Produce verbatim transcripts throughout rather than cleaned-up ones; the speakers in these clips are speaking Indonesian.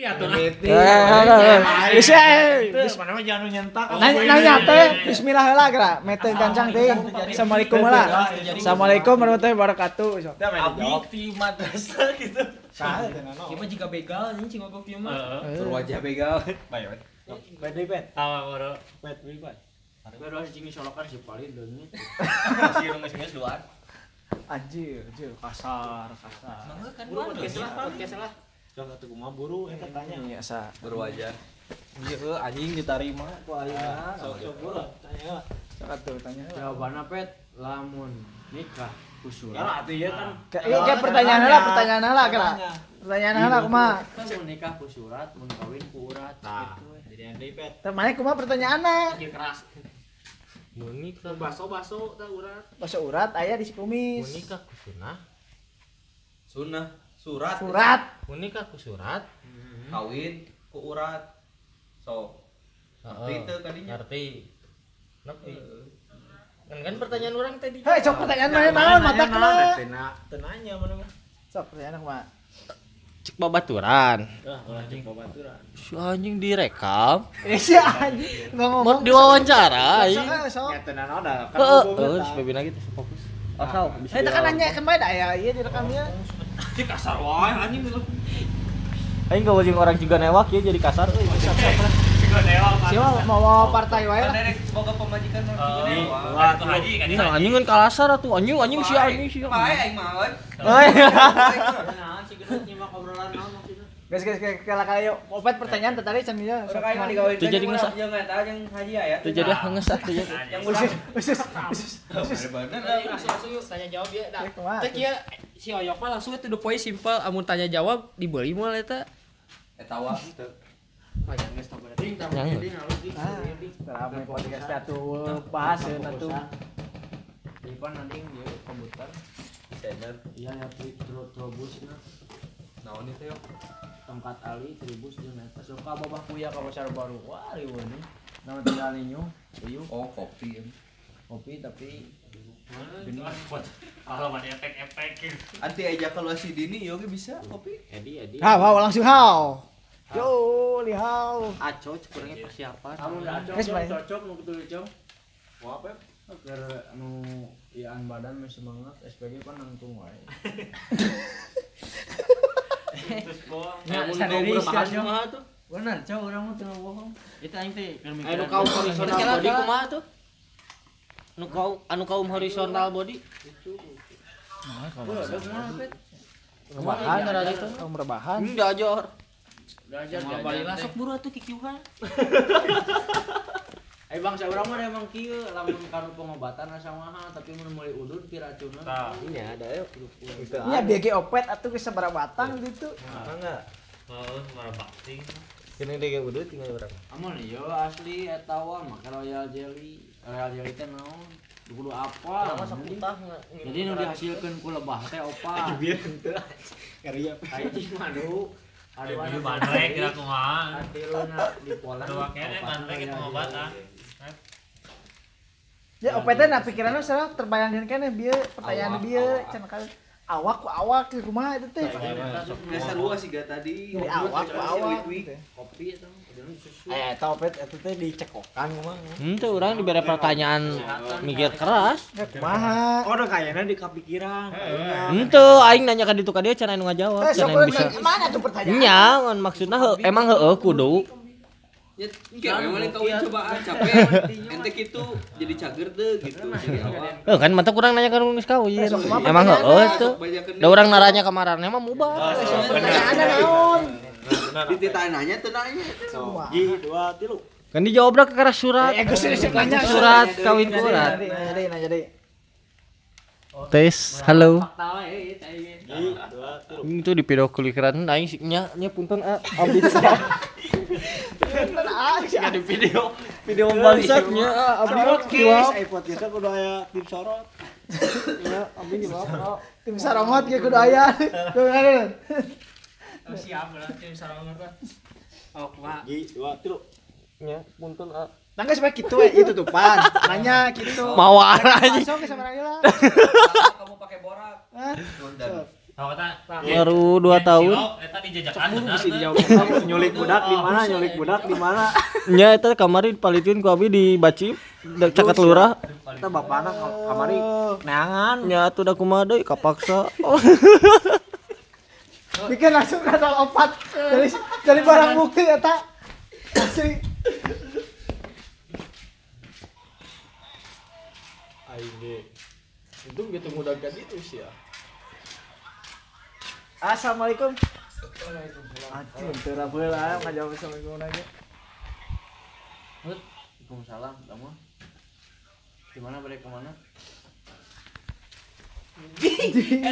Iya tuh. Wis wis mana jangan nyentak. Nanya teh bismillah heula geura. Mete gancang teh. Assalamualaikum heula. Assalamualaikum warahmatullahi wabarakatuh. Abdi di madrasah gitu. Saha teh nano. Kieu mah jiga begal anjing ngogok kieu mah. Surwajah begal. Bae. Bae deui bae. Awal baru. Bae deui bae. Ada baru anjing solokan si palin deui. Si ngeus luar. Anjir, anjir kasar kasar. Kan buat kesalah kesalah. Jangan kata gua buru, eh katanya biasa buru aja. Iya, anjing diterima ku ayeuna. Sok-sok buru tanya. Sok tanya. Jawabanna pet lamun nikah usul. Ya atuh ieu kan. Ieu pertanyaan lah, pertanyaan lah kala. Pertanyaan lah kumaha? Lamun nikah ku surat, mun kawin ku urat kitu. Jadi ade pet. Tah mane kumaha pertanyaanna? Ieu keras. Mun nikah baso-baso tah urat. Baso urat aya di sikumis. Mun nikah ku sunah. Sunah. Surat surat menikah ku surat hmm. Kawin ku urat so ngerti teu kadinya ngerti ngerti kan kan pertanyaan urang tadi heh sok pertanyaan mah naon mata kena teu nanya mun sok pertanyaan kumaha cek babaturan ah ulah cek babaturan si anjing direkam si anjing mun diwawancara aing nyata naon da kan fokus babina kitu fokus asal bisa eta kan nanya kemarin aya ieu direkam ieu jadi kasar wae anjing lu. Aing enggak wajing orang juga newak ya jadi kasar. Euy, juga newak. Siapa mau partai wae. Kan boga pemajikan orang newak. Wah, haji kan. Ini anjing kan kasar atuh anjing anjing si anjing si. Bae aing mah euy. Naon si geus nyimak obrolan naon maksudnya. Guys, guys, kala-kala yuk. Opet pertanyaan tadi sambil. Urang aing mah digawin. Teu jadi ngesah. Jeung eta jeung haji aya. Teu jadi ngesah teu jadi. Yang usus usus usus. Bener-bener asuh-asuh yuk tanya jawab ya. Teh kieu si oyok mah langsung itu the point simple amun tanya jawab dibeli moal eta eta wae teu banyak geus tambah ting tambah ting harus di rame podcast atuh bahaseun atuh ipan anjing di komputer desainer iya ya trobusna naon ieu yok tongkat ali tribus jeung eta suka babah kuya ka pasar baru wah riweuh naon tinggal ninyu ieu oh kopi kopi tapi benar kuat kalau ada efek-efek anti ejakulasi dini yo bisa kopi edi edi ha wow langsung how yo lihau aco kurangnya persiapan amun cocok nu kitu cocok wah pep agar anu ian badan masih semangat S P G pan nangtung wae terus bohong sadari mah tuh benar cowok urang mah teu bohong eta aing teh anu kau horizontal body kumaha tuh anu kaum anu kaum horizontal body itu nah kalau rebahan ada gitu kaum rebahan enggak ajor belajar balik sok buru atuh kikiuhan ai bang saya urang mah emang kieu lamun karo pengobatan asa maha tapi mun meuli udud piracunan ini ada ya ini B G opet atuh geus sabaraha batang gitu enggak mau sabaraha batang kene dege udud tinggal urang amun yo asli eta wa make royal jelly Real jelly teh naon? Kudu apa? Jadi nu dihasilkeun ku lebah teh opat. Dibieun teu. Karia. Haji madu. Ari bandrek kira kumaha? Atiluna di pola. Dewakene bandrek eta obat ah. Ya opetna na pikiranna sareng terbayang deun keneh bieu pertanyaan bieu can kali. Awak ku awak di rumah itu teh. Biasa dua siga tadi. Awak ku awak. Kopi eta. Eh, eta opet eta teh dicekokan mah. Henteu urang dibere pertanyaan mikir keras. Kumaha? Kodok kayana dikapikiran. Henteu aing nanya ka ditu ka dieu can anu ngajawab, can anu bisa. Mana tuh pertanyaan? Nya, maksudna emang heueuh kudu. Ya, kemarin kawin cobaan capek ente kitu jadi cager deh gitu. Heuh kan mata kurang nanya kan geus kawin. Emang heueuh teu. Da urang naranya kamarana mah mubah. Ada naon? Dititanya teu nanya. satu dua tiga. Kan dijawab da ka surat. Eh geus nanya surat kawin surat. Jadi nanya deui. Tes, halo. Itu di video kulikeran aing nya nya punten abdi. Enggak di video video bangsatnya abdi podcast iPod kita kudu aya tim sorot. Ya, abdi gimana? Tim sarongot ge kudu aya. Siap lah tim sarongot teh. Oh, kumaha? satu dua tiga. Nya, punten a. Tangga sebelah kitu we, itu tuh pan. Nanya kitu. Mawar anjing. Langsung ke samaranya lah. Kamu pakai borak. Hah? Baru dua tahun. Nyulik budak di mana? Nyulik budak di mana? Nya eta kamari palituin ku abi di Bacip, caket lurah. Eta bapana kamari neangan. Nya atuh da kumaha deui kapaksa. Bikin langsung kata opat dari dari barang bukti eta. Asli. Aide. Untung gitu mudah gitu sih ya. Assalamualaikum. Waalaikumsalam. Aduh, tera beula ngajawab assalamualaikum lagi. Waalaikumsalam, kamu. Di mana balik ke mana?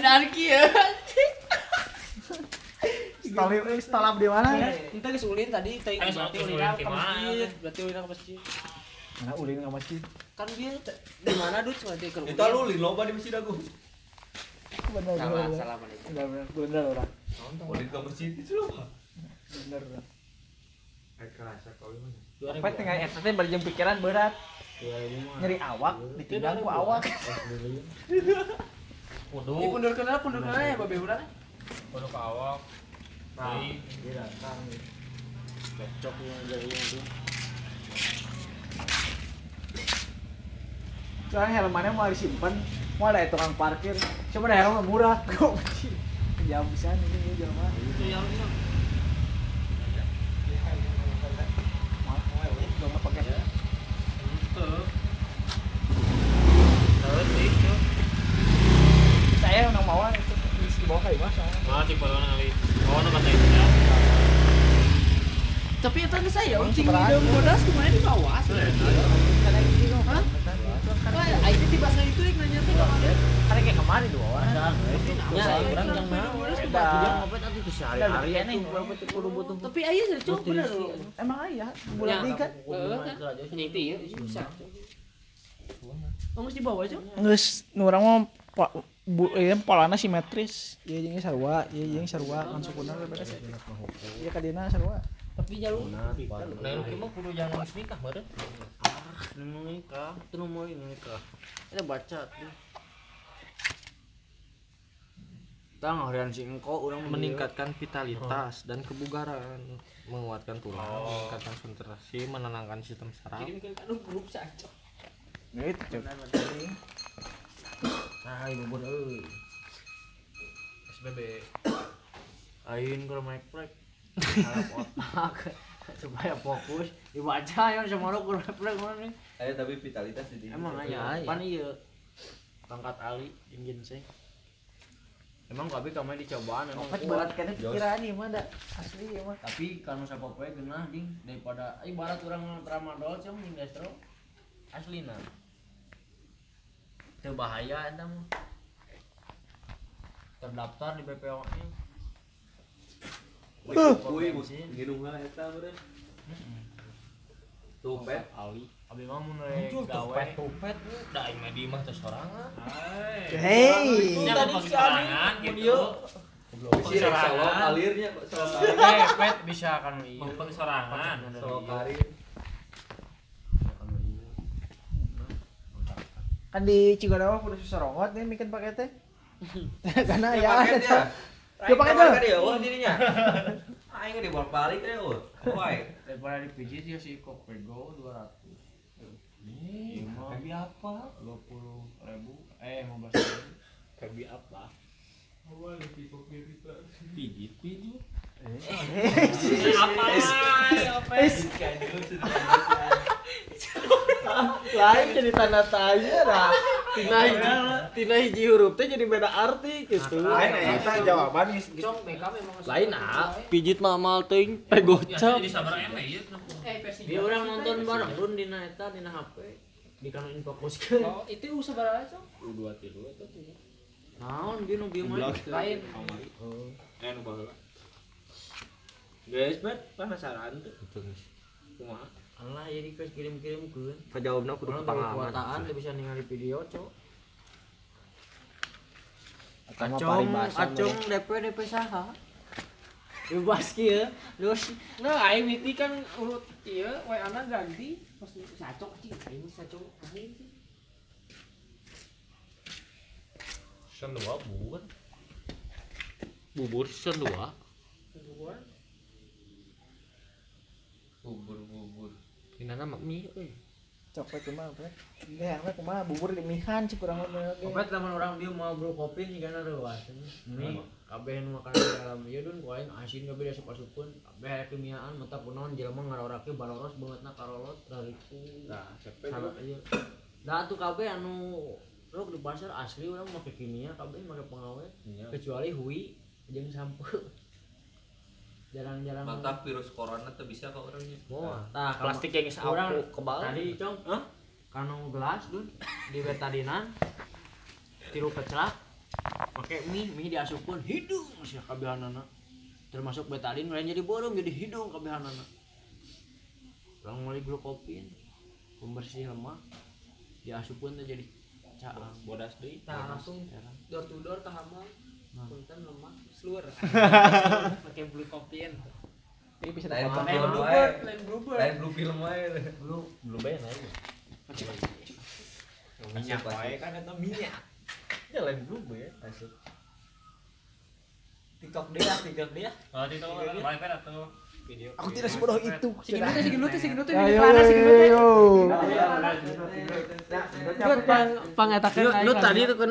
Anarki ya. Stalip, stalap di mana? Entar geus ulin tadi, tadi berarti ulin ke masjid, berarti ulin ke masjid. Mana ulin ke masjid? Kan dia di mana duit nanti ke. Kita ulin loba di masjid aku. Benar. Assalamualaikum. Benar orang. Boleh ke masjid itu loh. Benar. Kayak kerasa kau gimana? Apa tengah S T berjem pikiran berat. Nyeri awak, ditinggal ku awak. Waduh. Ini pundur kenal, pundur kenal ya babe urang. Pundur ke awak. Baik, dia datang. Cocok yang dari itu. Soalnya helmnya mau disimpan. Mau ada tukang parkir, cuma daerahnya murah kok. Jauh bisa ini jauh mah. Iya, iya. Mau mau udah enggak pakai. Tuh. Tahu itu. Saya orang mau itu di bawah kayak masa. Nah, tipe orang kali. Bawah tempat saya. Tapi itu enggak saya, uncing udah bodas kemarin di bawah. Karena ini loh, Pak. Kalau itu tiba sekali itu nanya tuh karena kayak kemarin dua orang. Ya, orang yang mana harus kita dia ngopet atau ke sehari-hari ini butuh. Tapi aya sudah cukup bener loh. Emang aya bulan tiga. Heeh. Nyiti ya, bisa. Ongos di bawah aja. Geus nu urang mah polana simetris. Ieu jeung sarua, ieu jeung sarua kan sukuna beres. Ieu kadina sarua. Tapi jalur lain kemah kudu jangan nikah bareng. Nemu nikah, terus mau nikah. Ada baca tuh. Tang harian si engko urang meningkatkan vitalitas dan kebugaran, menguatkan tulang, meningkatkan konsentrasi, menenangkan sistem saraf. Kirim ke grup cocok. Nit. Hai bobot euy. S B B. Ayeun keur mic break. Otak supaya fokus dibaca ya semua lo kurang kurang eh tapi vitalitas di emang aja pan iya tangkat ali ingin sih emang tapi kami dicobaan emang berat kena pikiran ini mah asli ya mah tapi kalau siapa poe genah ding daripada ai barat urang tramadol cuma ning gastro aslina teu bahaya eta mah terdaftar di B P O M Kuih, minum lah eta bener. Topet Ali. Abi mah mun gawe topet da imah di mah teh sorangan. Hei, tadi sorangan gitu. Si sorangan alirnya kok sorangan. Topet bisa kan ieu. Peng sorangan. Sokarin. Kan di Cigodewa kudu sorongot nih bikin pakai teh. Karena ya ada. Dia pakai tuh. Wah dirinya. Aing ge dibol balik teh eueuh. Woi, daripada dipijit ya si kok pego dua ratus. Nih, tapi apa? dua puluh ribu eh lima belas ribu. Tapi apa? Awal dipikok kita pijit pijit. Eh, apa? Apa? Lain jadi tanda tanya dah. Tina hiji, tina hiji huruf teh jadi beda arti gitu. Lain eta jawaban geus lain ah. Pijit mah amal teuing pego cap. Dia urang nonton bareng run dina eta dina H P. Dikanoin fokuskeun. Oh, itu u sabaraha cong? u dua tilu eta tuh. Naon dieu nu bieu mah lain. Eh nu baheula. Guys, bet penasaran tuh. Kumaha? Allah jadi guys kirim-kirimkeun. Kajawabna kudu pengalaman. Kuataan teh bisa ningali video, Cok. Acung, acung D P D P saha? Bebas kieu. Terus nah aing miti kan urut ieu we ana ganti pas sacok cing, aing sacok aing. Sandu wabu kan. Bubur selua. Selua. Bubur bubur. Inana mak mie euy. Copet kumaha bre? Geangna kumaha bubur di mihan cikurang mah. Copet lamun urang dieu mau bro kopi sigana reuas. Mie kabeh nu makan dalam ieu dun ku aing asin kabeh asup asupun. Kabeh kimiaan mata kunaon jelema ngarora ke baloros beungeutna karolot rariku. Nah, copet ieu. Da atuh kabeh anu rok di pasar asli urang make kimia kabeh make pengawet kecuali hui. Jangan sampai jarang-jarang mantap virus corona tuh bisa kok orangnya wah nah, nah, plastik yang nges aku kebal tadi cong huh? Kanu gelas dun di betadinan tiru kecelak pakai mie mie diasupun hidung masih kabehanana termasuk betadin lain jadi borong jadi hidung kabehanana orang mulai glukopin pembersih lemah diasupun tuh jadi caang bodas deui nah langsung door to door ka hamal punten lemak seluar pakai blue kopian ini bisa lain blue lain blue lain blue film aja blue blue banyak aja minyak aja kan itu minyak ya lain blue ya asik tiktok dia tiktok dia oh tiktok main kan atau video aku tidak sebodoh itu segini tuh segini tuh segini tuh di mana segini tuh lu tadi itu